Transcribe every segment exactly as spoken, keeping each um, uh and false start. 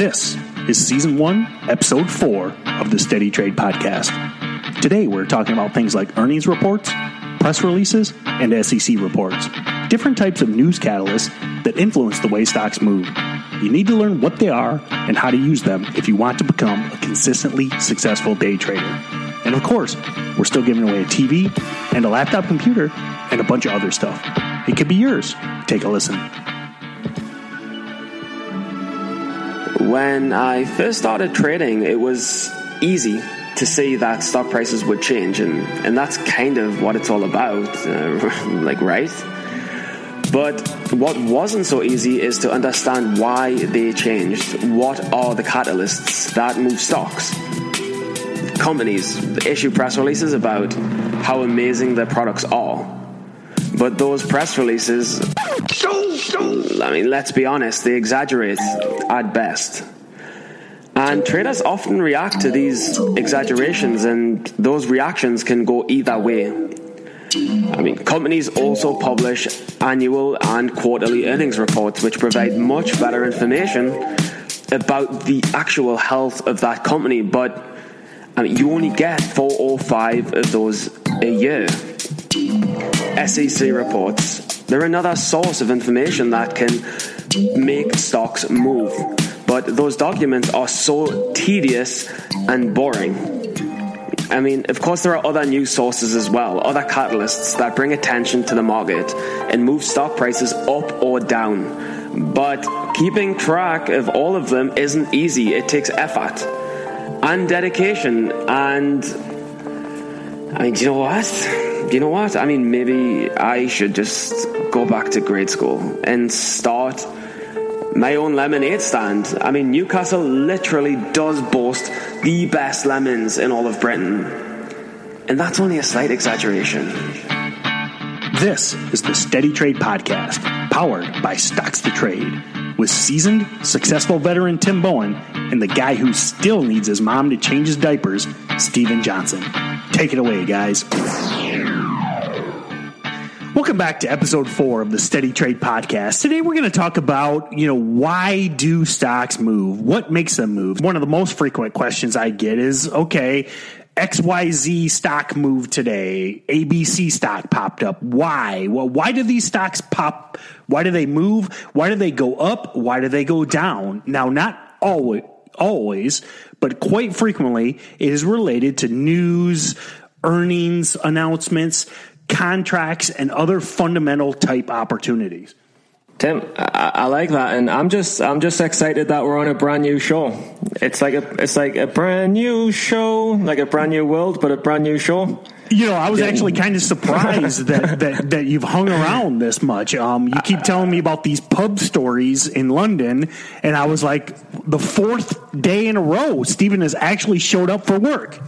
This is Season one, Episode four of the Steady Trade Podcast. Today we're talking about things like earnings reports, press releases, and S E C reports. Different types of news catalysts that influence the way stocks move. You need to learn what they are and how to use them if you want to become a consistently successful day trader. And of course, we're still giving away a T V and a laptop computer and a bunch of other stuff. It could be yours. Take a listen. When I first started trading, it was easy to see that stock prices would change, and, and that's kind of what it's all about, uh, like, right? But what wasn't so easy is to understand why they changed. What are the catalysts that move stocks? Companies issue press releases about how amazing their products are. But those press releases, I mean, let's be honest, they exaggerate at best. And traders often react to these exaggerations, and those reactions can go either way. I mean, companies also publish annual and quarterly earnings reports, which provide much better information about the actual health of that company. But I mean, you only get four or five of those a year. S E C reports, they're another source of information that can make stocks move. But those documents are so tedious and boring. I mean, of course, there are other news sources as well, other catalysts that bring attention to the market and move stock prices up or down. But keeping track of all of them isn't easy. It takes effort and dedication. And I mean, do you know what? Do you know what? I mean, maybe I should just go back to grade school and start my own lemonade stand. I mean, Newcastle literally does boast the best lemons in all of Britain. And that's only a slight exaggeration. This is the Steady Trade Podcast, powered by Stocks to Trade, with seasoned, successful veteran Tim Bowen and the guy who still needs his mom to change his diapers, Steven Johnson. Take it away, guys. Welcome back to episode four of the Steady Trade Podcast. Today we're going to talk about, you know, why do stocks move? What makes them move? One of the most frequent questions I get is, okay, X Y Z stock moved today. A B C stock popped up. Why? Well, why do these stocks pop? Why do they move? Why do they go up? Why do they go down? Now, not always, always, but quite frequently it is related to news, earnings announcements, contracts, and other fundamental type opportunities. Tim, I, I like that, and I'm just I'm just excited that we're on a brand new show. It's like a it's like a brand new show, like a brand new world, but a brand new show. You know, I was yeah. actually kind of surprised that, that, that you've hung around this much. Um, you keep telling me about these pub stories in London, and I was like, the fourth day in a row, Stephen has actually showed up for work.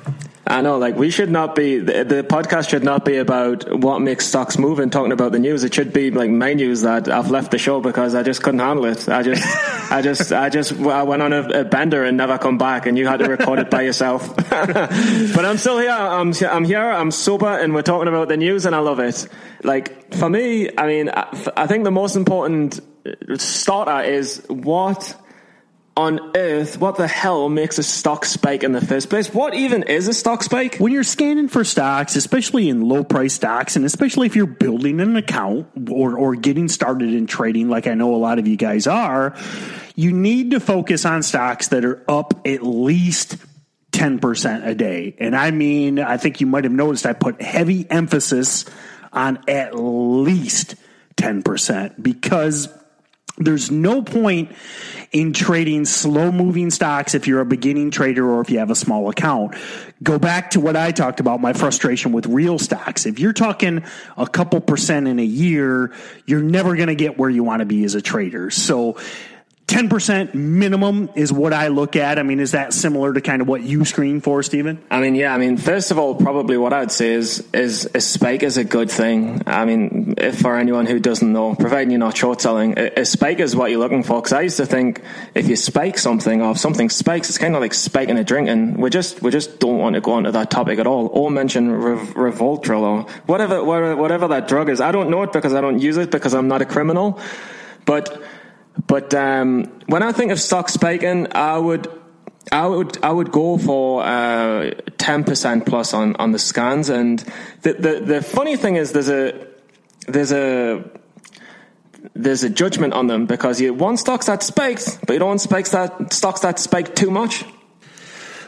I know, like, we should not be, the, the podcast should not be about what makes stocks move and talking about the news. It should be like my news that I've left the show because I just couldn't handle it. I just, I just, I just, I went on a, a bender and never come back, and you had to record it by yourself. But I'm still here. I'm, I'm here. I'm sober, and we're talking about the news, and I love it. Like, for me, I mean, I, I think the most important starter is what on earth, what the hell makes a stock spike in the first place? What even is a stock spike? When you're scanning for stocks, especially in low price stocks, and especially if you're building an account or, or getting started in trading, like I know a lot of you guys are, you need to focus on stocks that are up at least ten percent a day. And I mean, I think you might have noticed I put heavy emphasis on at least ten percent, because there's no point in trading slow-moving stocks if you're a beginning trader or if you have a small account. Go back to what I talked about, my frustration with real stocks. If you're talking a couple percent in a year, you're never going to get where you want to be as a trader. So ten percent minimum is what I look at. I mean, is that similar to kind of what you screen for, Steven? I mean, yeah. I mean, first of all, probably what I would say is is a spike is a good thing. I mean, if for anyone who doesn't know, providing you're not short selling, a, a spike is what you're looking for. Because I used to think if you spike something or if something spikes, it's kind of like spiking a drink. And we just we just don't want to go onto that topic at all, or mention Rev- Revoltril or whatever whatever that drug is. I don't know it because I don't use it because I'm not a criminal, but But um, when I think of stock spiking, I would, I would, I would go for uh, ten percent plus on, on the scans. And the, the the funny thing is, there's a there's a there's a judgment on them, because you want stocks that spikes, but you don't want spikes that stocks that spike too much.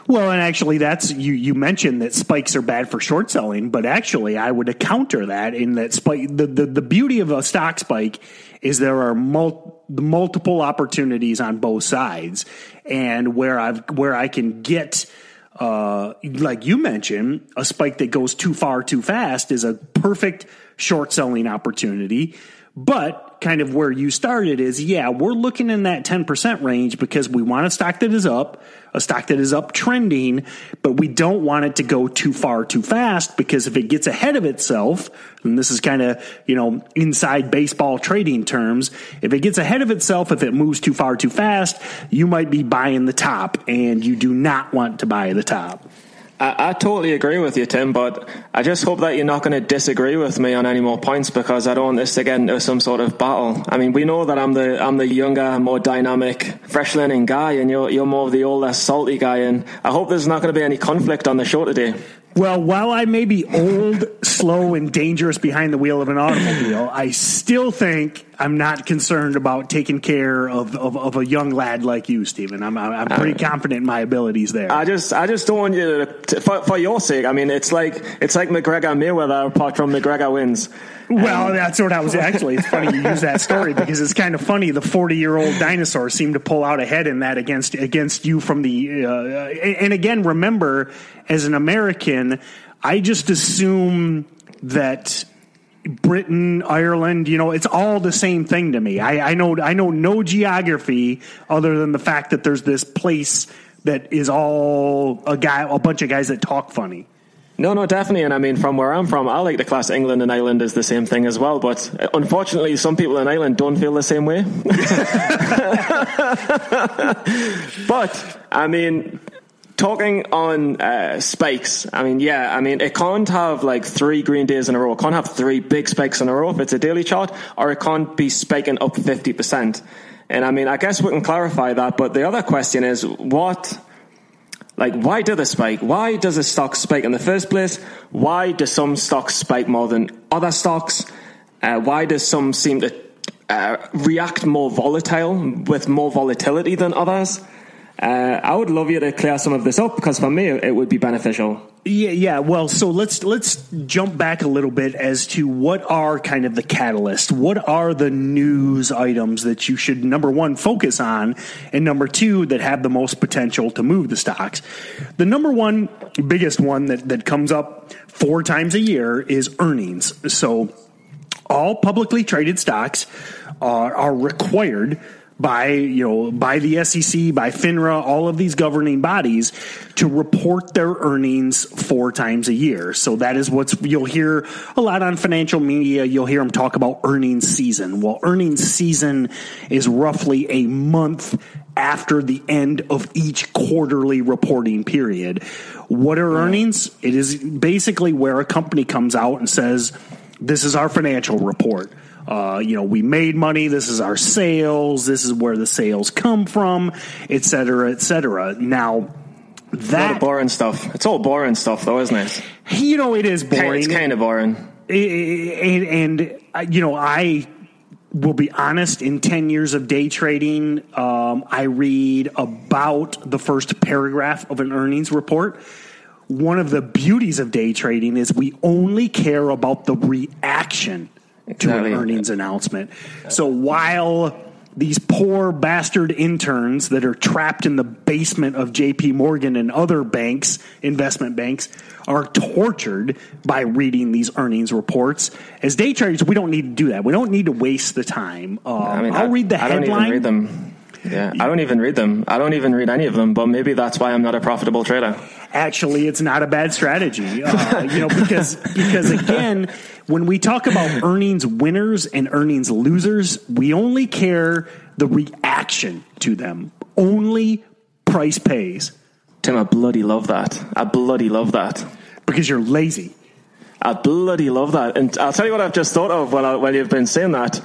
Well, and actually, that's you, you mentioned that spikes are bad for short selling, but actually, I would counter that in that spike. The, the, the beauty of a stock spike is there are mul- multiple opportunities on both sides, and where I've where I can get, uh, like you mentioned, a spike that goes too far too fast is a perfect short selling opportunity. But kind of where you started is, yeah, we're looking in that ten percent range because we want a stock that is up, a stock that is up trending, but we don't want it to go too far too fast, because if it gets ahead of itself, and this is kind of, you know, inside baseball trading terms, if it gets ahead of itself, if it moves too far too fast, you might be buying the top, and you do not want to buy the top. I, I totally agree with you, Tim, but I just hope that you're not going to disagree with me on any more points, because I don't want this to get into some sort of battle. I mean, we know that I'm the I'm the younger, more dynamic, fresh learning guy, and you're you're more of the older, salty guy. And I hope there's not going to be any conflict on the show today. Well, while I may be old, slow, and dangerous behind the wheel of an automobile, I still think I'm not concerned about taking care of, of, of a young lad like you, Stephen. I'm I'm pretty uh, confident in my abilities there. I just I just don't want you to, for, for your sake. I mean, it's like it's like McGregor Mayweather, apart from McGregor wins. Well, um, that's what I was actually. It's funny you use that story, because it's kind of funny. The forty-year-old dinosaur seemed to pull out ahead in that against against you from the. Uh, and again, remember, as an American, I just assume that Britain, Ireland, you know, it's all the same thing to me. I, I know I know no geography other than the fact that there's this place that is all a guy, a bunch of guys that talk funny. No, no, definitely. And I mean, from where I'm from, I like to class England and Ireland as the same thing as well. But unfortunately, some people in Ireland don't feel the same way. But, I mean... Talking on uh, spikes, I mean, yeah, I mean, it can't have like three green days in a row. It can't have three big spikes in a row if it's a daily chart, or it can't be spiking up fifty percent. And I mean, I guess we can clarify that. But the other question is what, like, why do they spike? Why does a stock spike in the first place? Why do some stocks spike more than other stocks? Uh, why does some seem to uh, react more volatile with more volatility than others? Uh, I would love you to clear some of this up, because for me it would be beneficial. Yeah, yeah. Well, so let's let's jump back a little bit as to what are kind of the catalysts. What are the news items that you should, number one, focus on, and number two, that have the most potential to move the stocks? The number one biggest one that, that comes up four times a year is earnings. So all publicly traded stocks are, are required by, you know, by the S E C, by FINRA, all of these governing bodies to report their earnings four times a year. So that is what's, you'll hear a lot on financial media. You'll hear them talk about earnings season. Well, earnings season is roughly a month after the end of each quarterly reporting period. What are earnings? It is basically where a company comes out and says, this is our financial report. Uh, you know, we made money. This is our sales. This is where the sales come from, et cetera, et cetera. Now, that boring stuff. It's all boring stuff, though, isn't it? You know, it is boring. It's kind of boring. And, and, and you know, I will be honest. In ten years of day trading, um, I read about the first paragraph of an earnings report. One of the beauties of day trading is we only care about the reaction to an earnings announcement. So while these poor bastard interns that are trapped in the basement of J P Morgan and other banks, investment banks, are tortured by reading these earnings reports, as day traders, we don't need to do that. We don't need to waste the time. Um, I mean, I'll I, read the I headline. I don't even read them. Yeah, I don't even read them. I don't even read any of them, but maybe that's why I'm not a profitable trader. Actually, it's not a bad strategy, uh, you know, because because, again, when we talk about earnings winners and earnings losers, we only care the reaction to them. Only price pays. Tim, I bloody love that. I bloody love that. Because you're lazy. I bloody love that. And I'll tell you what I've just thought of while, I, while you've been saying that.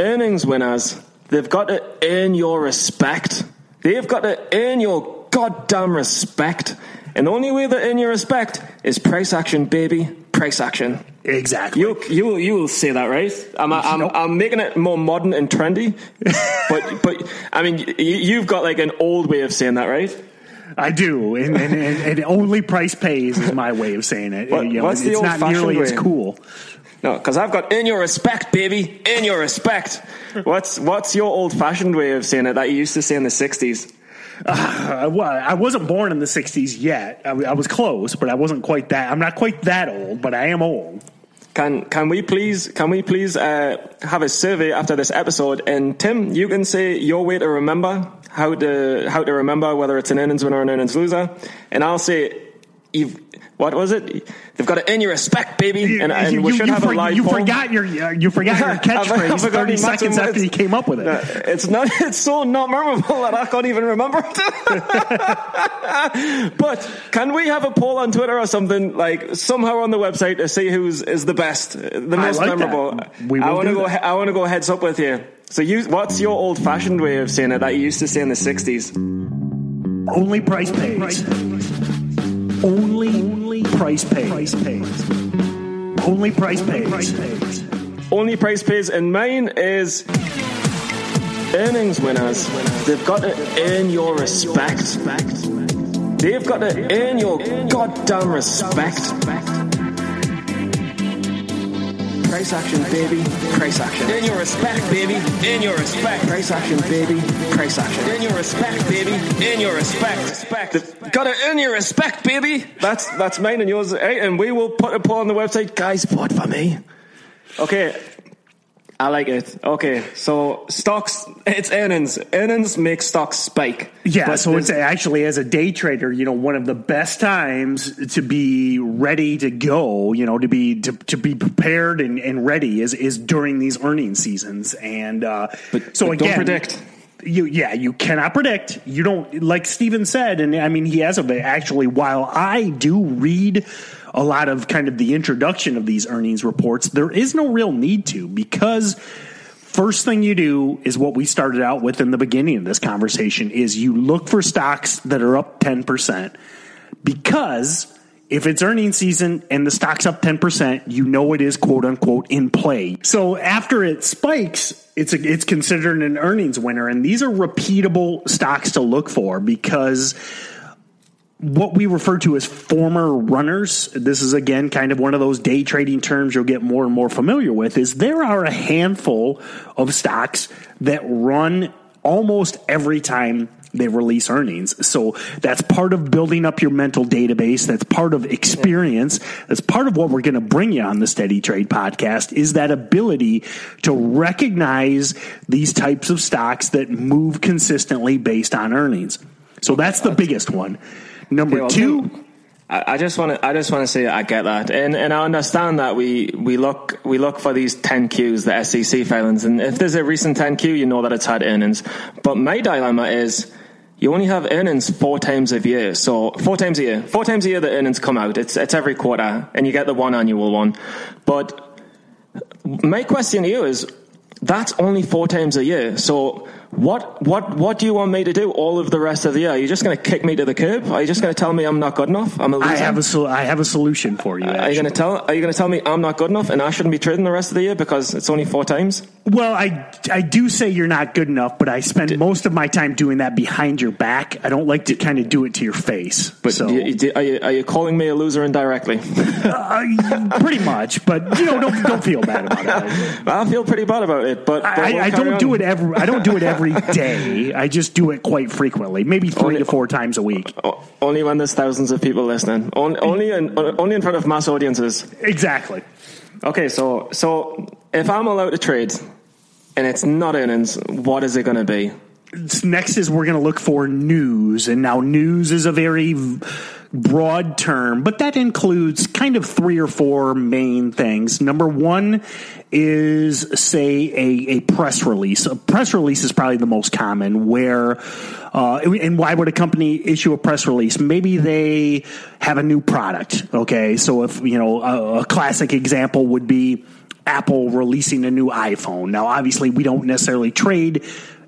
Earnings winners... They've got to earn your respect. They've got to earn your goddamn respect. And the only way to earn your respect is price action, baby. Price action. Exactly. You you you will say that, right? I'm I'm, nope. I'm making it more modern and trendy, but but I mean you, you've got like an old way of saying that, right? I do, and and, and, and only price pays is my way of saying it. What, you know, what's it's the old-fashioned way? It's not nearly as cool. No, because I've got in your respect, baby, in your respect. What's what's your old-fashioned way of saying it that you used to say in the sixties? Uh, well, I wasn't born in the sixties yet. I, I was close, but I wasn't quite that. I'm not quite that old, but I am old. Can can we please can we please uh, have a survey after this episode? And Tim, you can say your way to remember how to how to remember whether it's an earnings winner or an earnings loser. And I'll say, you've, what was it? They've got to earn your respect, baby. You, and and you, we should have for, a live. You poll. forgot your uh, you forgot your catchphrase I've, I've thirty seconds after you came up with it. No, it's not. It's so not memorable that I can't even remember it. But can we have a poll on Twitter or something, like somehow on the website, to see who's is the best, the most like memorable? We I want to go. I want to go heads up with you. So, you, what's your old-fashioned way of saying it that you used to say in the sixties? Only price pays. Price pays. Only, only price pays. Price pays. Only price pays. Price pays. Only price pays, and mine is earnings winners. They've got to earn your respect. They've got to earn your goddamn respect. Price action, baby. Price action. In your respect, baby. In your respect. Price action, baby. Price action. In your respect, baby. In your respect. They've got to earn your respect, baby. That's that's mine and yours. Hey, and we will put a poll on the website. Guys, vote for me. Okay. I like it. Okay, so stocks, it's earnings. Earnings make stocks spike. Yeah, but so it's actually, as a day trader, you know, one of the best times to be ready to go, you know, to be to, to be prepared and, and ready is, is during these earnings seasons. And uh, but, so but again, don't predict. You, yeah, you cannot predict. You don't, like Steven said, and I mean, he has a bit, actually, while I do read a lot of kind of the introduction of these earnings reports, there is no real need to, because first thing you do is what we started out with in the beginning of this conversation, is you look for stocks that are up ten percent, because if it's earnings season and the stock's up ten percent, you know it is, quote unquote, in play. So after it spikes, it's a, it's considered an earnings winner. And these are repeatable stocks to look for, because what we refer to as former runners, this is, again, kind of one of those day trading terms you'll get more and more familiar with, is there are a handful of stocks that run almost every time they release earnings. So that's part of building up your mental database. That's part of experience. That's part of what we're going to bring you on the Steady Trade podcast, is that ability to recognize these types of stocks that move consistently based on earnings. So that's the biggest one. Number okay, well, two, I just want to I just want to say I get that, and and I understand that we we look we look for these ten Qs, the S E C filings, and if there's a recent ten Q, you know that it's had earnings. But my dilemma is, you only have earnings four times a year. So four times a year, four times a year the earnings come out. It's it's every quarter, and you get the one annual one. But my question to you is, that's only four times a year. So what what what do you want me to do all of the rest of the year? Are you just going to kick me to the curb? Are you just going to tell me I'm not good enough? I'm a loser. I have a sol- I have a solution for you. Actually. Are you going to tell Are you going to tell me I'm not good enough and I shouldn't be trading the rest of the year because it's only four times? Well, I I do say you're not good enough, but I spend do, most of my time doing that behind your back. I don't like to kind of do it to your face. But so. do, do, are you are you calling me a loser indirectly? uh, pretty much, but you know, don't don't feel bad about it. I feel pretty bad about it, but, but I, we'll I don't on. do it every. I don't do it every. Every day. I just do it quite frequently, maybe three only, to four times a week. Only when there's thousands of people listening. Only, only in only in front of mass audiences. Exactly. Okay, so so if I'm allowed to trade and it's not earnings, what is it going to be? Next is we're going to look for news, and now news is a very broad term, but that includes kind of three or four main things. Number one is, say, a, a press release. A press release is probably the most common, where, uh, and why would a company issue a press release? Maybe they have a new product, okay? So if, you know, a, a classic example would be Apple releasing a new iPhone. Now, obviously, we don't necessarily trade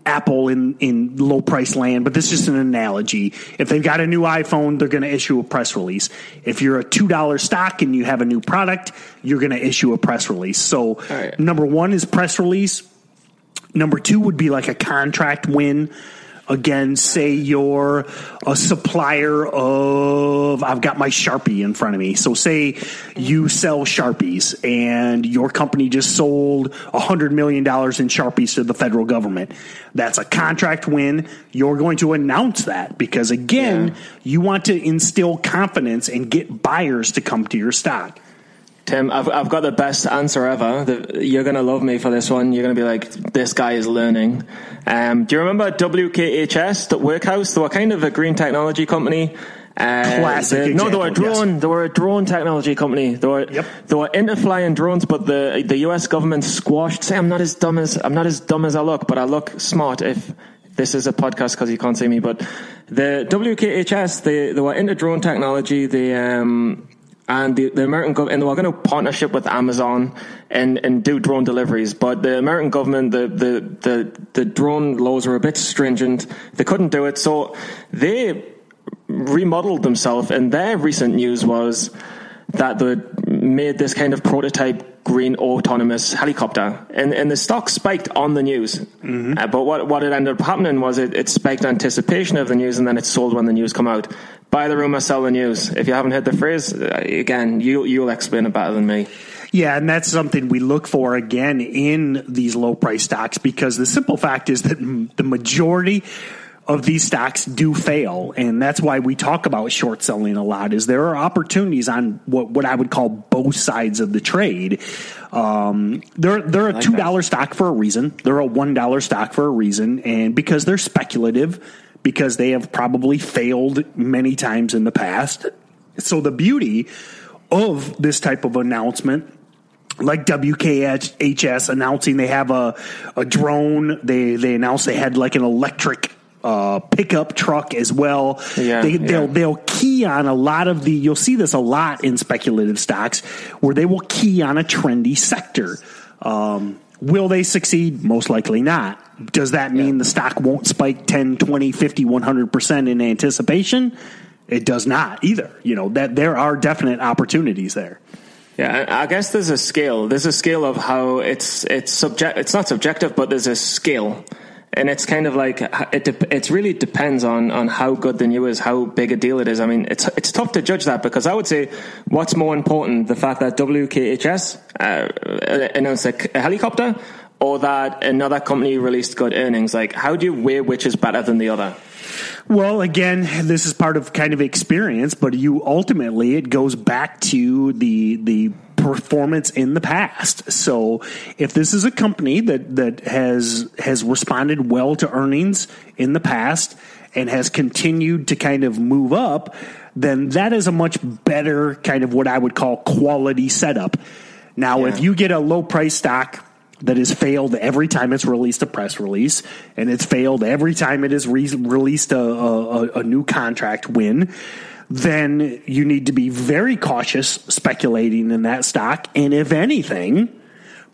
Apple in, in low price land, but this is just an analogy. If they've got a new iPhone, they're going to issue a press release. If you're a two dollar stock and you have a new product, you're going to issue a press release. So right. Number one is press release. Number two would be like a contract win. Again, say you're a supplier of, I've got my Sharpie in front of me. So say you sell Sharpies and your company just sold one hundred million dollars in Sharpies to the federal government. That's a contract win. You're going to announce that because, again, yeah. you want to instill confidence and get buyers to come to your stock. Tim, I've, I've got the best answer ever. The, you're going to love me for this one. You're going to be like, this guy is learning. Um, do you remember W K H S, the Workhouse? They were kind of a green technology company. Uh, Classic they, example, no, they were a drone. Yes. They were a drone technology company. They were yep. they were into flying drones, but the the U S government squashed. Say, I'm not as dumb as I'm not as dumb as I look, but I look smart if. This is a podcast because you can't see me. But the W K H S, they they were into drone technology. They um. And the, the American government, and they were going to partnership with Amazon and, and do drone deliveries. But the American government, the, the, the, the drone laws were a bit stringent. They couldn't do it. So they remodeled themselves. And their recent news was that they made this kind of prototype green autonomous helicopter. And, and the stock spiked on the news. Mm-hmm. Uh, but what, what it ended up happening was it, it spiked anticipation of the news, and then it sold when the news come out. Buy the rumor, sell the news. If you haven't heard the phrase, again, you, you'll explain it better than me. Yeah, and that's something we look for, again, in these low-price stocks, because the simple fact is that m- the majority of these stocks do fail, and that's why we talk about short selling a lot, is there are opportunities on what, what I would call both sides of the trade. Um, they're, they're a like two dollar that. stock for a reason. They're a one dollar stock for a reason, and because they're speculative, because they have probably failed many times in the past. So the beauty of this type of announcement, like W K H S announcing they have a, a drone, they, they announced they had like an electric uh, pickup truck as well. Yeah, they, they'll, yeah. they'll key on a lot of the, you'll see this a lot in speculative stocks, where they will key on a trendy sector. Um, Will they succeed? Most likely not. Does that mean yeah. the stock won't spike ten, twenty, fifty, one hundred percent in anticipation? It does not either. You know, that there are definite opportunities there. Yeah, I guess there's a scale. There's a scale of how it's it's subject. It's not subjective, but there's a scale. And it's kind of like it. De- it really depends on, on how good the news is, how big a deal it is. I mean, it's it's tough to judge that, because I would say what's more important: the fact that W K H S uh, announced a, a helicopter, or that another company released good earnings. Like, how do you weigh which is better than the other? Well, again, this is part of kind of experience, but you ultimately it goes back to the the. performance in the past. So if this is a company that, that has has responded well to earnings in the past and has continued to kind of move up, then that is a much better kind of what I would call quality setup. Now, yeah. if you get a low price stock that has failed every time it's released a press release, and it's failed every time it has re- released a, a, a new contract win, then you need to be very cautious speculating in that stock. And if anything,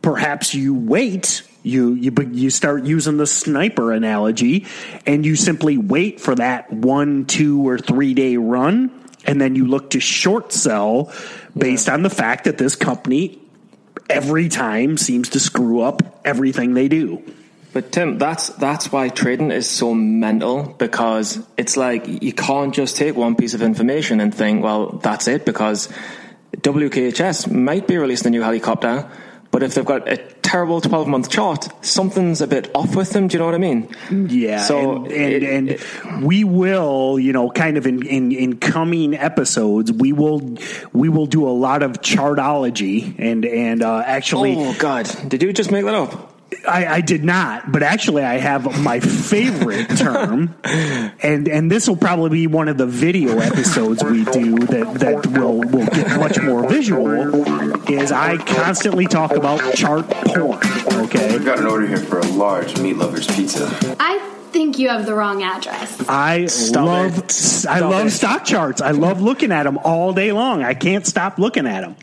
perhaps you wait, you you you start using the sniper analogy, and you simply wait for that one, two, or three-day run, and then you look to short sell based yeah. on the fact that this company every time seems to screw up everything they do. But Tim, that's that's why trading is so mental, because it's like you can't just take one piece of information and think, well, that's it, because W K H S might be releasing a new helicopter, but if they've got a terrible twelve-month chart, something's a bit off with them. Do you know what I mean? Yeah. So and and, it, and it, we will, you know, kind of in, in, in coming episodes, we will we will do a lot of chartology and and uh, actually. Oh God! Did you just make that up? I, I did not, but actually I have my favorite term, and, and this will probably be one of the video episodes we do that, that will will get much more visual, is I constantly talk about chart porn, okay? We've got an order here for a large meat lover's pizza. I think you have the wrong address. I stop love it. I love it. Stock charts. I love looking at them all day long. I can't stop looking at them.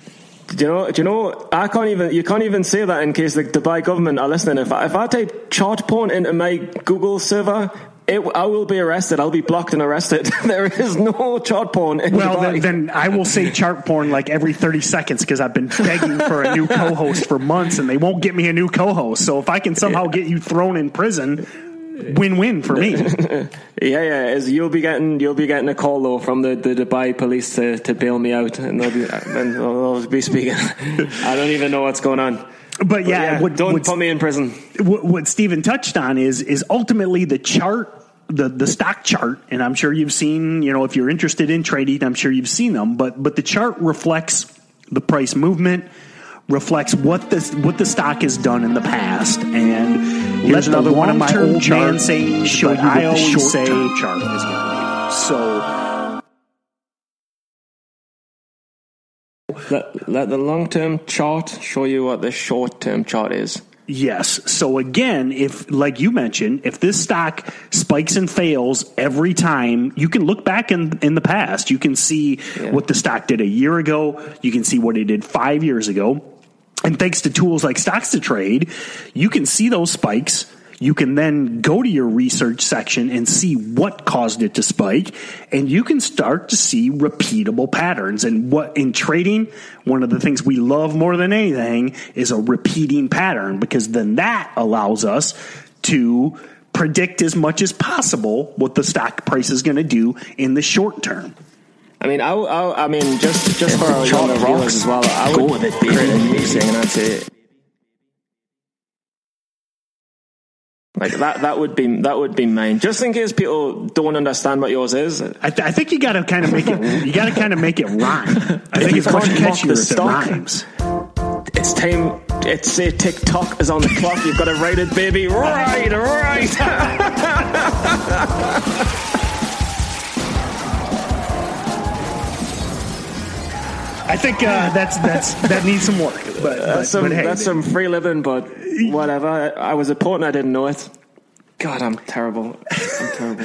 Do you know? Do you know? I can't even. You can't even say that in case the Dubai government are listening. If I, if I type chart porn into my Google server, it, I will be arrested. I'll be blocked and arrested. There is no chart porn in well, Dubai. Well, then, then I will say chart porn like every thirty seconds because I've been begging for a new co-host for months, and they won't get me a new co-host. So if I can somehow get you thrown in prison, win-win for me. yeah, yeah. As you'll be getting, you'll be getting a call though from the, the Dubai police to, to bail me out, and they'll be, and they'll be speaking. I don't even know what's going on. But, but yeah, yeah what, don't put me in prison. What, what Steven touched on is is ultimately the chart. The, the stock chart, and I'm sure you've seen, you know, if you're interested in trading, I'm sure you've seen them, but but the chart reflects the price movement, reflects what this what the stock has done in the past. And here's another one of my old man saying, show you what the short-term chart is going. So let, let the long-term chart show you what the short-term chart is. Yes. So again, if, like you mentioned, if this stock spikes and fails every time, you can look back in in the past. You can see yeah. what the stock did a year ago. You can see what it did five years ago. And thanks to tools like Stocks to Trade, you can see those spikes. You can then go to your research section and see what caused it to spike, and you can start to see repeatable patterns. And what in trading, one of the things we love more than anything is a repeating pattern, because then that allows us to predict as much as possible what the stock price is going to do in the short term. I mean, I, I, I mean, just just if for our younger viewers as well, I would go with it, create a meeting, and that's it. Like that, that would be that would be mine. Just in case people don't understand what yours is, I, th- I think you got to kind of make it. You got to kind of make it rhyme. I think it's much catchier if it rhymes. It's time. It's say TikTok is on the clock. You've got to write it, baby. Right, right. I think uh, that's that's that needs some work. But, but, that's some, but hey, that's some free living, but whatever. I, I was a port and I didn't know it. God, I'm terrible. I'm terrible.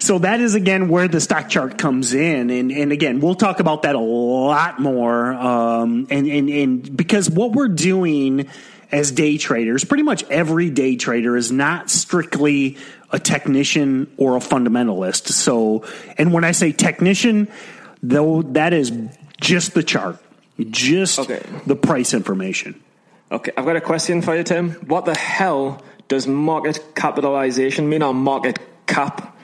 So that is, again, where the stock chart comes in. And, and again, we'll talk about that a lot more. Um, and, and, and because what we're doing as day traders, pretty much every day trader is not strictly a technician or a fundamentalist. So, and when I say technician, though, that is just the chart, just okay. the price information. Okay, I've got a question for you, Tim. What the hell does market capitalization mean, or market cap?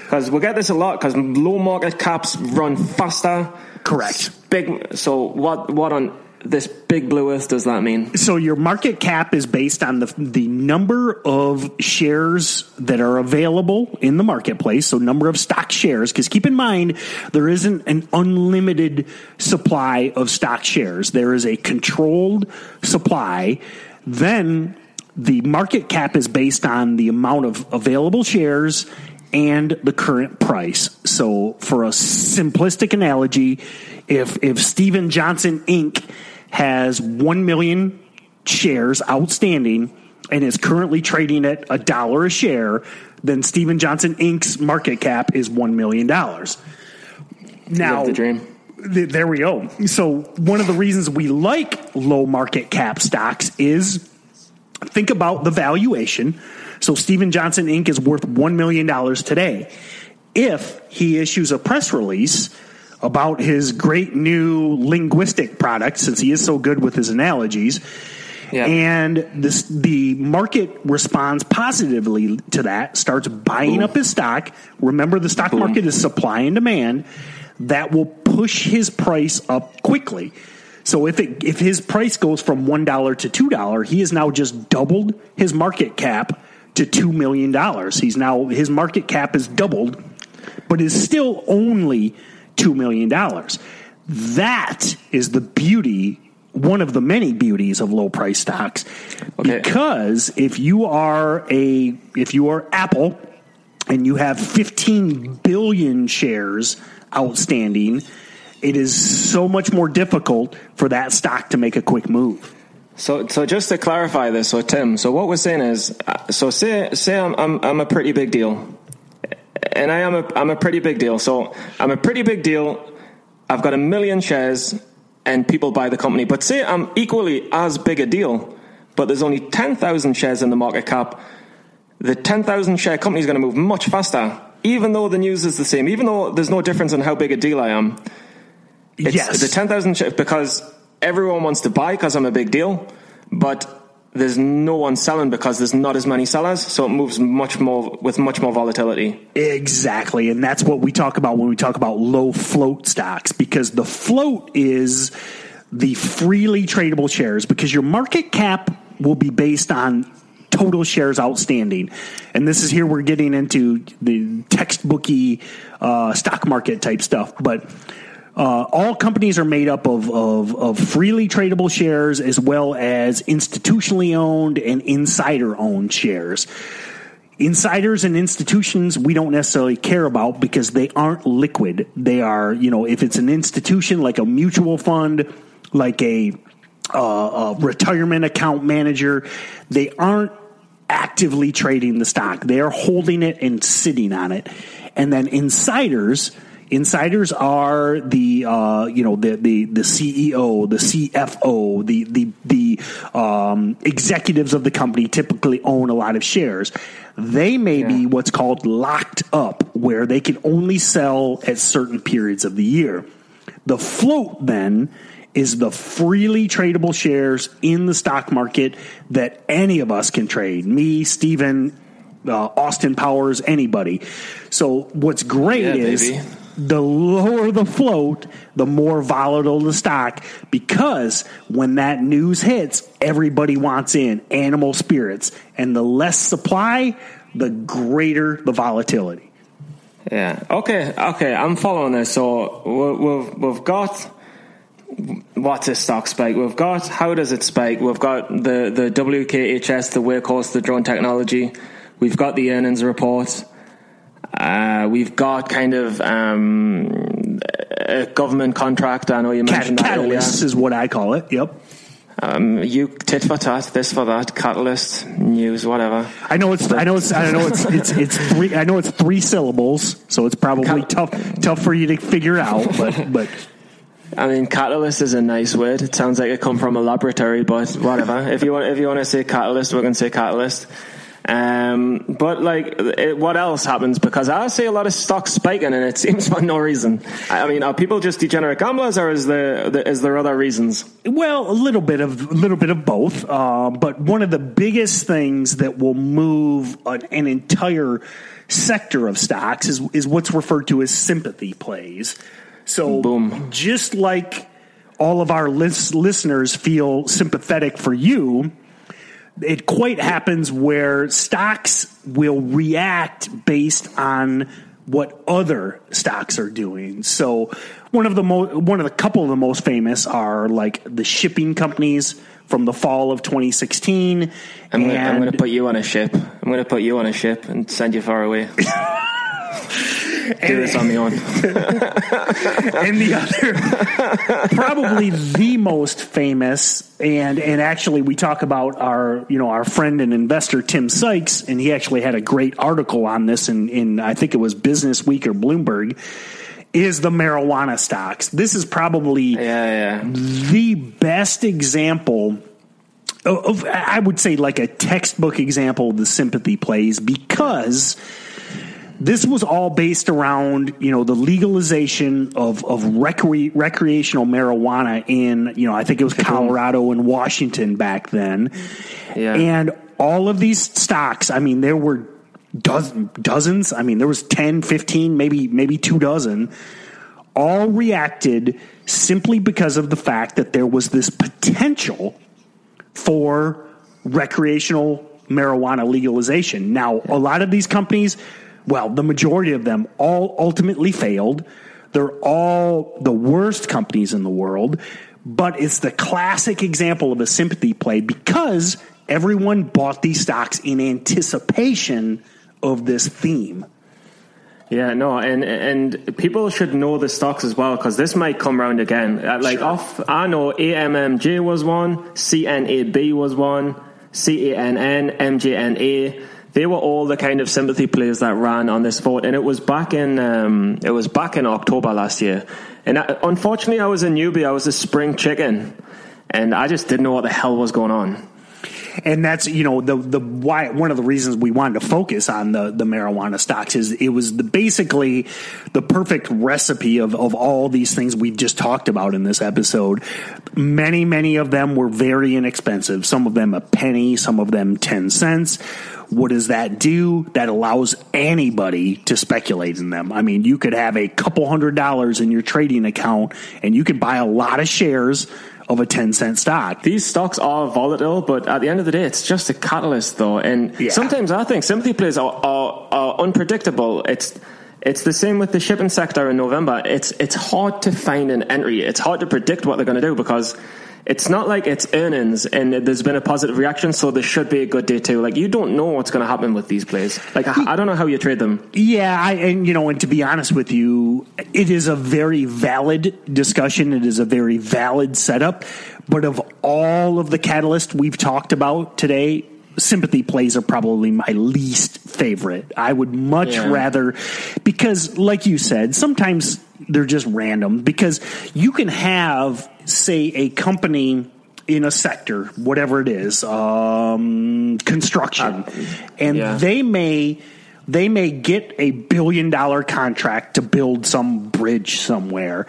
Because we get this a lot, because low market caps run faster. Correct. Big. So what, what on this big blue earth does that mean? So your market cap is based on the the number of shares that are available in the marketplace, so number of stock shares, because keep in mind, there isn't an unlimited supply of stock shares. There is a controlled supply. Then the market cap is based on the amount of available shares and the current price. So for a simplistic analogy, if if Steven Johnson Incorporated has one million shares outstanding and is currently trading at a dollar a share, then Steven Johnson Incorporated's market cap is one million dollars. Now, the dream. Th- there we go. So one of the reasons we like low market cap stocks is think about the valuation. So Steven Johnson Incorporated is worth one million dollars today. If he issues a press release about his great new linguistic product, since he is so good with his analogies, yeah. and this, the market responds positively to that, starts buying Ooh. up his stock. Remember, the stock Boom. market is supply and demand. That will push his price up quickly. So if it, if his price goes from one dollar to two dollars, he has now just doubled his market cap to two million dollars. He's now, his market cap is doubled, but is still only two million dollars. That is the beauty, one of the many beauties of low price stocks. Okay. Because if you are a, if you are Apple and you have fifteen billion shares outstanding, it is so much more difficult for that stock to make a quick move. So, so just to clarify this, so Tim, so what we're saying is, so say, say I'm, I'm, I'm a pretty big deal. And I am a I'm a pretty big deal. So I'm a pretty big deal. I've got a million shares, and people buy the company. But say I'm equally as big a deal, but there's only ten thousand shares in the market cap, the ten thousand share company is going to move much faster, even though the news is the same, even though there's no difference in how big a deal I am. It's yes. The ten thousand shares, because everyone wants to buy because I'm a big deal, but there's no one selling because there's not as many sellers, so it moves much more with much more volatility. Exactly, and that's what we talk about when we talk about low float stocks, because the float is the freely tradable shares, because your market cap will be based on total shares outstanding. And this is here we're getting into the textbooky uh, stock market type stuff, but Uh, all companies are made up of, of, of freely tradable shares as well as institutionally owned and insider-owned shares. Insiders and institutions we don't necessarily care about because they aren't liquid. They are, you know, if it's an institution like a mutual fund, like a, uh, a retirement account manager, they aren't actively trading the stock. They are holding it and sitting on it. And then insiders... Insiders are the uh, you know the, the the C E O, the C F O, the the the um, executives of the company typically own a lot of shares. They may yeah. be what's called locked up, where they can only sell at certain periods of the year. The float then is the freely tradable shares in the stock market that any of us can trade. Me, Steven, uh, Austin Powers, anybody. So what's great yeah, is. Baby. The lower the float, the more volatile the stock, because when that news hits, everybody wants in, animal spirits. And the less supply, the greater the volatility. Yeah. Okay. Okay. I'm following this. So we've, we've got what's a stock spike? We've got how does it spike? We've got the, the W K H S, the Workhorse, the drone technology. We've got the earnings report. Uh, we've got kind of um, a government contract. I know you mentioned Cat- that earlier. Catalyst is what I call it, yep. Um, you tit for tat, this for that, catalyst, news, whatever. I know it's I know it's I know it's it's, it's three I know it's three syllables, so it's probably Cat- tough tough for you to figure out, but but I mean, catalyst is a nice word. It sounds like it come from a laboratory, but whatever. If you want if you want to say catalyst, we're gonna say catalyst. Um, but like, it, what else happens? Because I see a lot of stocks spiking, and it seems for no reason. I mean, are people just degenerate gamblers, or is there is there other reasons? Well, a little bit of a little bit of both. Um, but one of the biggest things that will move an, an entire sector of stocks is is what's referred to as sympathy plays. So, boom. Just like all of our lis- listeners feel sympathetic for you. It quite happens where stocks will react based on what other stocks are doing. So one of the mo- one of the couple of the most famous are like the shipping companies from the fall of twenty sixteen. I'm gonna, and- I'm gonna put you on a ship. I'm gonna put you on a ship and send you far away. Do this on the own. And the other, probably the most famous, and and actually we talk about our you know our friend and investor Tim Sykes, and he actually had a great article on this in, in I think it was Business Week or Bloomberg, is the marijuana stocks. This is probably yeah, yeah. the best example of, of, I would say, like a textbook example of the sympathy plays, because this was all based around, you know, the legalization of, of recre- recreational marijuana in, you know, I think it was Colorado and Washington back then. Yeah. And all of these stocks, I mean, there were dozen, dozens. I mean, there was ten, fifteen, maybe, maybe two dozen, all reacted simply because of the fact that there was this potential for recreational marijuana legalization. Now, a lot of these companies... Well, the majority of them all ultimately failed. They're all the worst companies in the world, but it's the classic example of a sympathy play because everyone bought these stocks in anticipation of this theme. Yeah, no, and and people should know the stocks as well, because this might come around again. Like sure. off, I know A M M J was one, C N A B was one, C A N N, M J N A. they were all the kind of sympathy plays that ran on this vote, and it was back in um, it was back in October last year. And I, unfortunately, I was a newbie. I was a spring chicken, and I just didn't know what the hell was going on. And that's, you know, the the why one of the reasons we wanted to focus on the, the marijuana stocks is it was the, basically the perfect recipe of, of all these things we've just talked about in this episode. Many, many of them were very inexpensive. Some of them a penny, some of them ten cents. What does that do? That allows anybody to speculate in them. I mean, you could have a couple hundred dollars in your trading account and you could buy a lot of shares of a ten cent stock. These stocks are volatile, but at the end of the day, it's just a catalyst, though. And yeah. sometimes I think sympathy plays are, are, are unpredictable. It's it's the same with the shipping sector in November. It's it's hard to find an entry. It's hard to predict what they're going to do because it's not like it's earnings and there's been a positive reaction, so there should be a good day too. Like, you don't know what's going to happen with these plays. Like, I, I don't know how you trade them. Yeah, I, and you know, and to be honest with you, it is a very valid discussion. It is a very valid setup. But of all of the catalysts we've talked about today, sympathy plays are probably my least favorite. I would much yeah. rather, because like you said, sometimes they're just random, because you can have, say, a company in a sector, whatever it is, um, construction, uh, and yeah. they may they may get a billion dollar contract to build some bridge somewhere,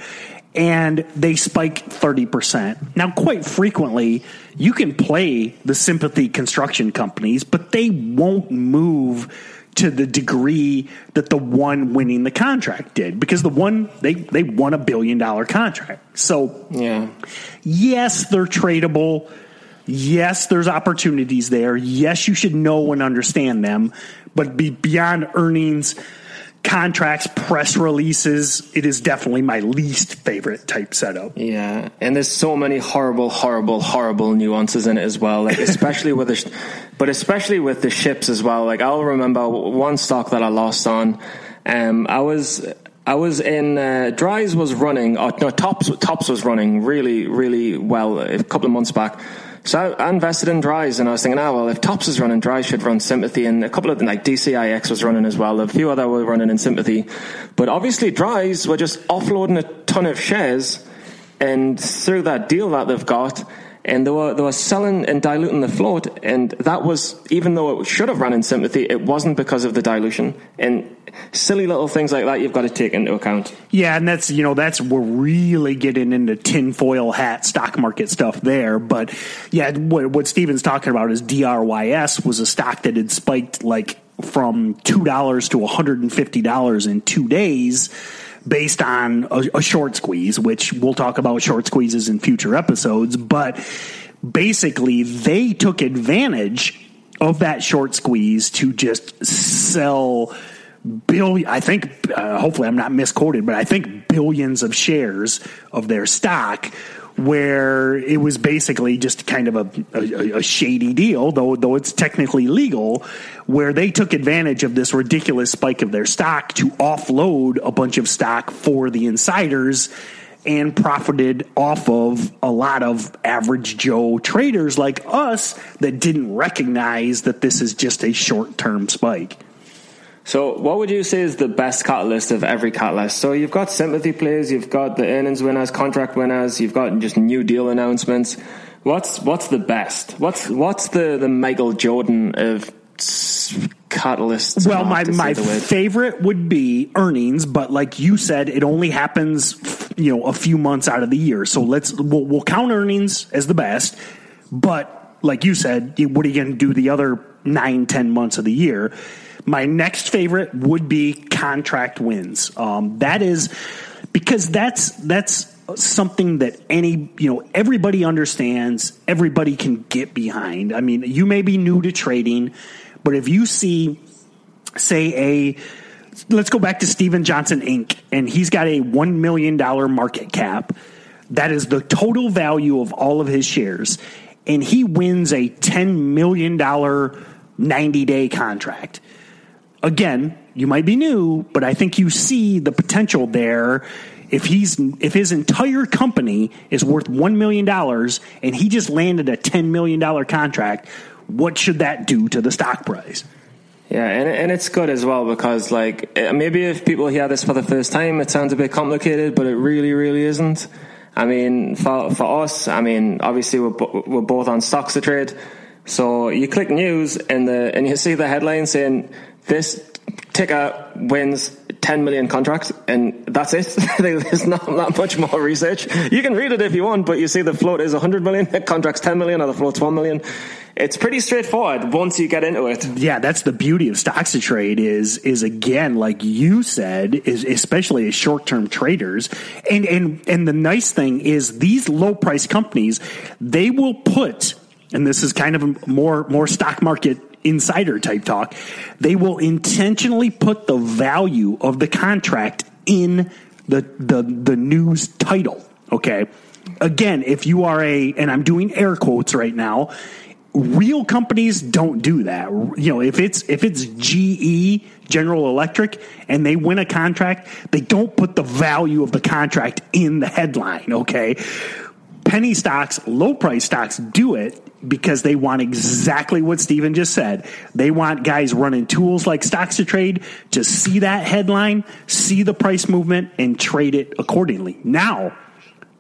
and they spike thirty percent. Now, quite frequently, you can play the sympathy construction companies, but they won't move to the degree that the one winning the contract did, because the one, they, they won a billion dollar contract. So yeah. yes, they're tradable. Yes, there's opportunities there. Yes, you should know and understand them, but be beyond earnings, contracts, press releases, it is definitely my least favorite type setup. Yeah, and there's so many horrible, horrible, horrible nuances in it as well. Like, especially with the, sh- but especially with the ships as well. Like, I'll remember one stock that I lost on. Um, I was, I was in uh, DRYS was running, or no, TOPS, TOPS was running really, really well a couple of months back. So I invested in DRYS, and I was thinking, ah, well, if TOPS is running, DRYS should run sympathy, and a couple of them, like D C I X was running as well, a few other were running in sympathy. But obviously DRYS were just offloading a ton of shares, and through that deal that they've got, and they were they were selling and diluting the float, and that was, even though it should have run in sympathy, it wasn't because of the dilution. And silly little things like that you've got to take into account. Yeah, and that's, you know, that's, we're really getting into tinfoil hat stock market stuff there. But yeah, what, what Steven's talking about is D R Y S was a stock that had spiked like from two dollars to one hundred fifty dollars in two days based on a, a short squeeze, which we'll talk about short squeezes in future episodes. But basically, they took advantage of that short squeeze to just sell Billion, I think, uh, hopefully I'm not misquoted, but I think billions of shares of their stock, where it was basically just kind of a, a, a shady deal, though though it's technically legal, where they took advantage of this ridiculous spike of their stock to offload a bunch of stock for the insiders and profited off of a lot of average Joe traders like us that didn't recognize that this is just a short-term spike. So what would you say is the best catalyst of every catalyst? So you've got sympathy plays, you've got the earnings winners, contract winners, you've got just new deal announcements. What's what's the best? What's what's the, the Michael Jordan of catalysts? Well, my, my favorite would be earnings, but like you said, it only happens, you know, a few months out of the year. So let's we'll, we'll count earnings as the best, but like you said, what are you going to do the other nine, ten months of the year? My next favorite would be contract wins. Um, that is because that's that's something that any you know everybody understands. Everybody can get behind. I mean, you may be new to trading, but if you see, say a, let's go back to Steven Johnson Incorporated, and he's got a one million dollar market cap. That is the total value of all of his shares, and he wins a ten million dollar ninety day contract. Again, you might be new, but I think you see the potential there. If he's if his entire company is worth one million dollars and he just landed a ten million dollars contract, what should that do to the stock price? Yeah, and and it's good as well because, like, maybe if people hear this for the first time, it sounds a bit complicated, but it really, really isn't. I mean, for for us, I mean, obviously we're bo- we're both on Stocks to Trade, so you click news and the and you see the headline saying this ticker wins ten million contracts, and that's it. There's not that much more research. You can read it if you want, but you see the float is one hundred million, the contract's ten million, or the float's one million. It's pretty straightforward once you get into it. Yeah, that's the beauty of Stocks to Trade is, is again, like you said, is especially as short-term traders. And, and, and the nice thing is these low-price companies, they will put, and this is kind of more, more stock market insider type talk, they will intentionally put the value of the contract in the the, the news title. Okay. Again, if you are a, and I'm doing air quotes right now, real companies don't do that. You know, if it's if it's G E, General Electric, and they win a contract, they don't put the value of the contract in the headline, okay? Penny stocks, low price stocks do it because they want exactly what Steven just said. They want guys running tools like Stocks to Trade to see that headline, see the price movement, and trade it accordingly. Now,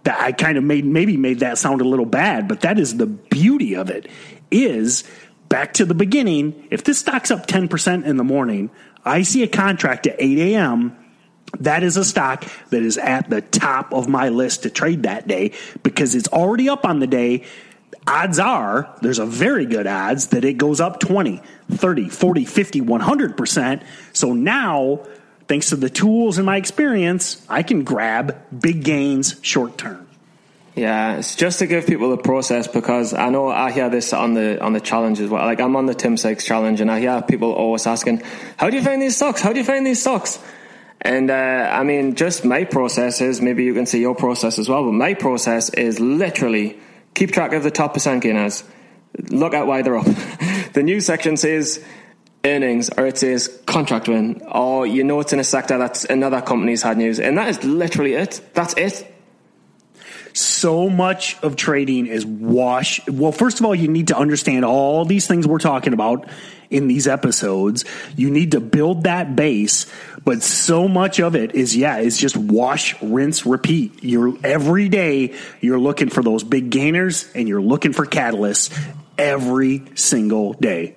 that I kind of made maybe made that sound a little bad, but that is the beauty of it, is back to the beginning. If this stock's up ten percent in the morning, I see a contract at eight a.m., that is a stock that is at the top of my list to trade that day because it's already up on the day. Odds are, there's a very good odds that it goes up twenty, thirty, forty, fifty, one hundred percent. So now, thanks to the tools and my experience, I can grab big gains short term. Yeah, it's just to give people the process because I know I hear this on the on the challenge as well. Like, I'm on the Tim Sykes challenge and I hear people always asking, how do you find these stocks? How do you find these stocks? And, uh, I mean, just my process is, maybe you can see your process as well, but my process is literally keep track of the top percent gainers. Look at why they're up. The news section says earnings, or it says contract win, or you know it's in a sector that's another company's had news. And that is literally it. That's it. So much of trading is wash. Well, first of all, you need to understand all these things we're talking about in these episodes. You need to build that base, but so much of it is, yeah, it's just wash, rinse, repeat. You're every day you're looking for those big gainers and you're looking for catalysts every single day.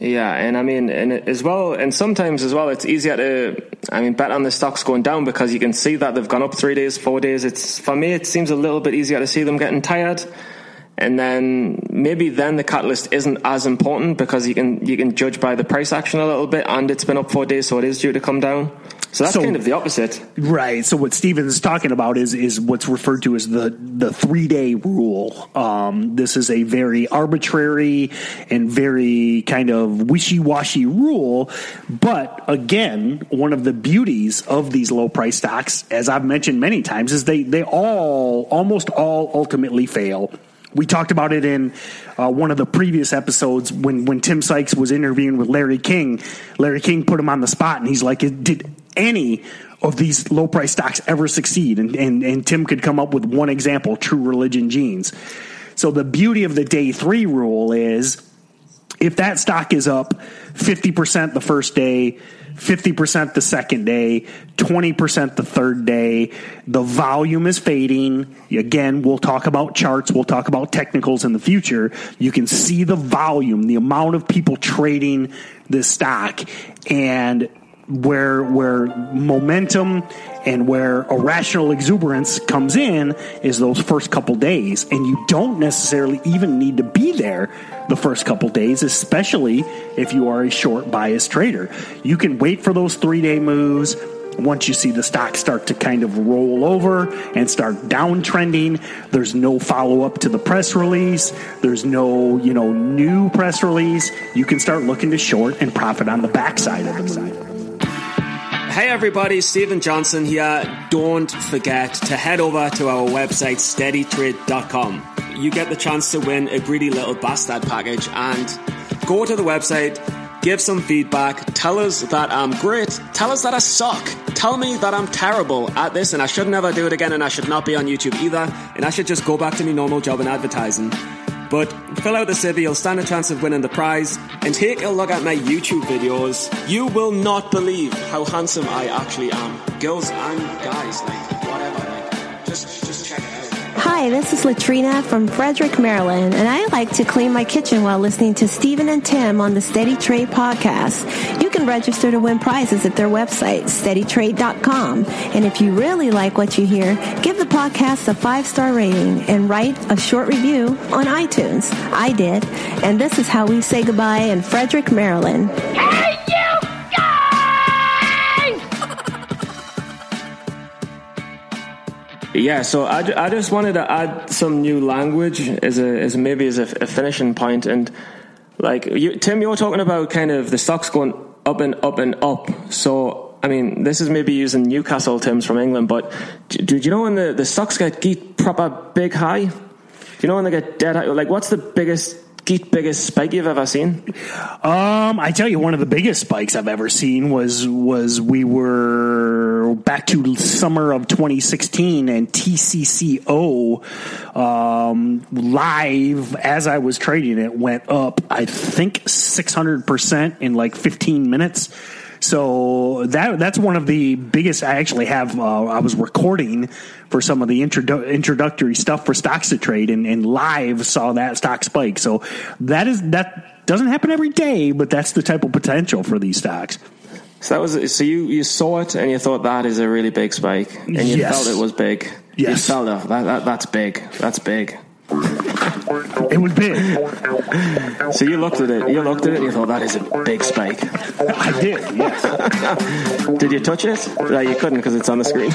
Yeah, and I mean, and as well, and sometimes as well, it's easier to, I mean, bet on the stocks going down because you can see that they've gone up three days, four days. It's, for me, it seems a little bit easier to see them getting tired. And then maybe then the catalyst isn't as important because you can you can judge by the price action a little bit, and it's been up four days, so it is due to come down. So that's so, kind of the opposite. Right. So what Steven's talking about is is what's referred to as the, the three-day rule. Um, this is a very arbitrary and very kind of wishy-washy rule. But, again, one of the beauties of these low-price stocks, as I've mentioned many times, is they, they all, almost all ultimately fail. We talked about it in uh, one of the previous episodes when, when Tim Sykes was interviewing with Larry King. Larry King put him on the spot, and he's like, did any of these low-price stocks ever succeed? And, and, and Tim could come up with one example, True Religion Jeans. So the beauty of the day three rule is if that stock is up fifty percent the first day, fifty percent the second day, twenty percent the third day. The volume is fading. Again, we'll talk about charts. We'll talk about technicals in the future. You can see the volume, the amount of people trading this stock, and where where momentum and where irrational exuberance comes in is those first couple days. And you don't necessarily even need to be there the first couple days, especially if you are a short bias trader. You can wait for those three-day moves. Once you see the stock start to kind of roll over and start downtrending, there's no follow-up to the press release. There's no, you know, new press release. You can start looking to short and profit on the backside of the move. Hey everybody, Steven Johnson here. Don't forget to head over to our website, steady trade dot com. You get the chance to win a greedy little bastard package, and go to the website, give some feedback, tell us that I'm great, tell us that I suck, tell me that I'm terrible at this and I should never do it again and I should not be on YouTube either and I should just go back to my normal job in advertising. but fill out the survey, you'll stand a chance of winning the prize, and take a look at my YouTube videos. You will not believe how handsome I actually am. Girls and guys, like, whatever, like, just, just check it out. Hi, this is Latrina from Frederick, Maryland, and I like to clean my kitchen while listening to Steven and Tim on the Steady Trade Podcast. You can register to win prizes at their website, steady trade dot com. And if you really like what you hear, give the podcast a five-star rating and write a short review on iTunes. I did. And this is how we say goodbye in Frederick, Maryland. Hey, you guys! Yeah, so I, I just wanted to add some new language as a, as maybe as a, a finishing point. And like, you, Tim, you're talking about kind of the stocks going up and up and up. So, I mean, this is maybe using Newcastle terms from England, but do, do you know when the, the stocks get geet proper big high? Do you know when they get dead high? Like, what's the biggest, geet biggest spike you've ever seen? Um, I tell you, one of the biggest spikes I've ever seen was, was we were back to summer of twenty sixteen, and T C C O um, live, as I was trading it, went up, I think, six hundred percent in like fifteen minutes. So that that's one of the biggest. I actually have. Uh, I was recording for some of the introdu- introductory stuff for Stocks to Trade, and, and live saw that stock spike. So that is that doesn't happen every day, but that's the type of potential for these stocks. So that was so you, you saw it and you thought that is a really big spike, and you yes. felt it was big. Yes, you felt it. That, that that's big. That's big. It was big. So you looked at it. You looked at it and you thought, that is a big spike. I did, yes. Did you touch it? No, you couldn't because it's on the screen.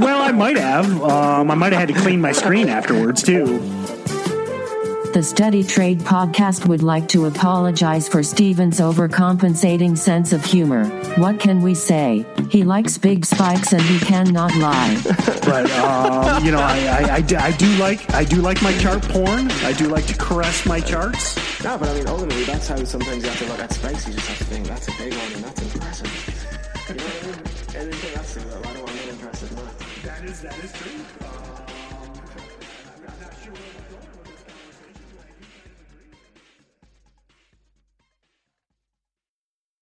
Well, I might have. Um, I might have had to clean my screen afterwards, too. The Steady Trade Podcast would like to apologize for Steven's overcompensating sense of humor. What can we say? He likes big spikes and he cannot lie. But um, you know, I, I, I, I do like I do like my chart porn. I do like to caress my charts. No, but I mean, ultimately, that's how sometimes you have to look at spikes. You just have to think that's a big one and that's impressive. You know what I mean? Anything that's a little, I don't want to be impressive. That is that is true. Um,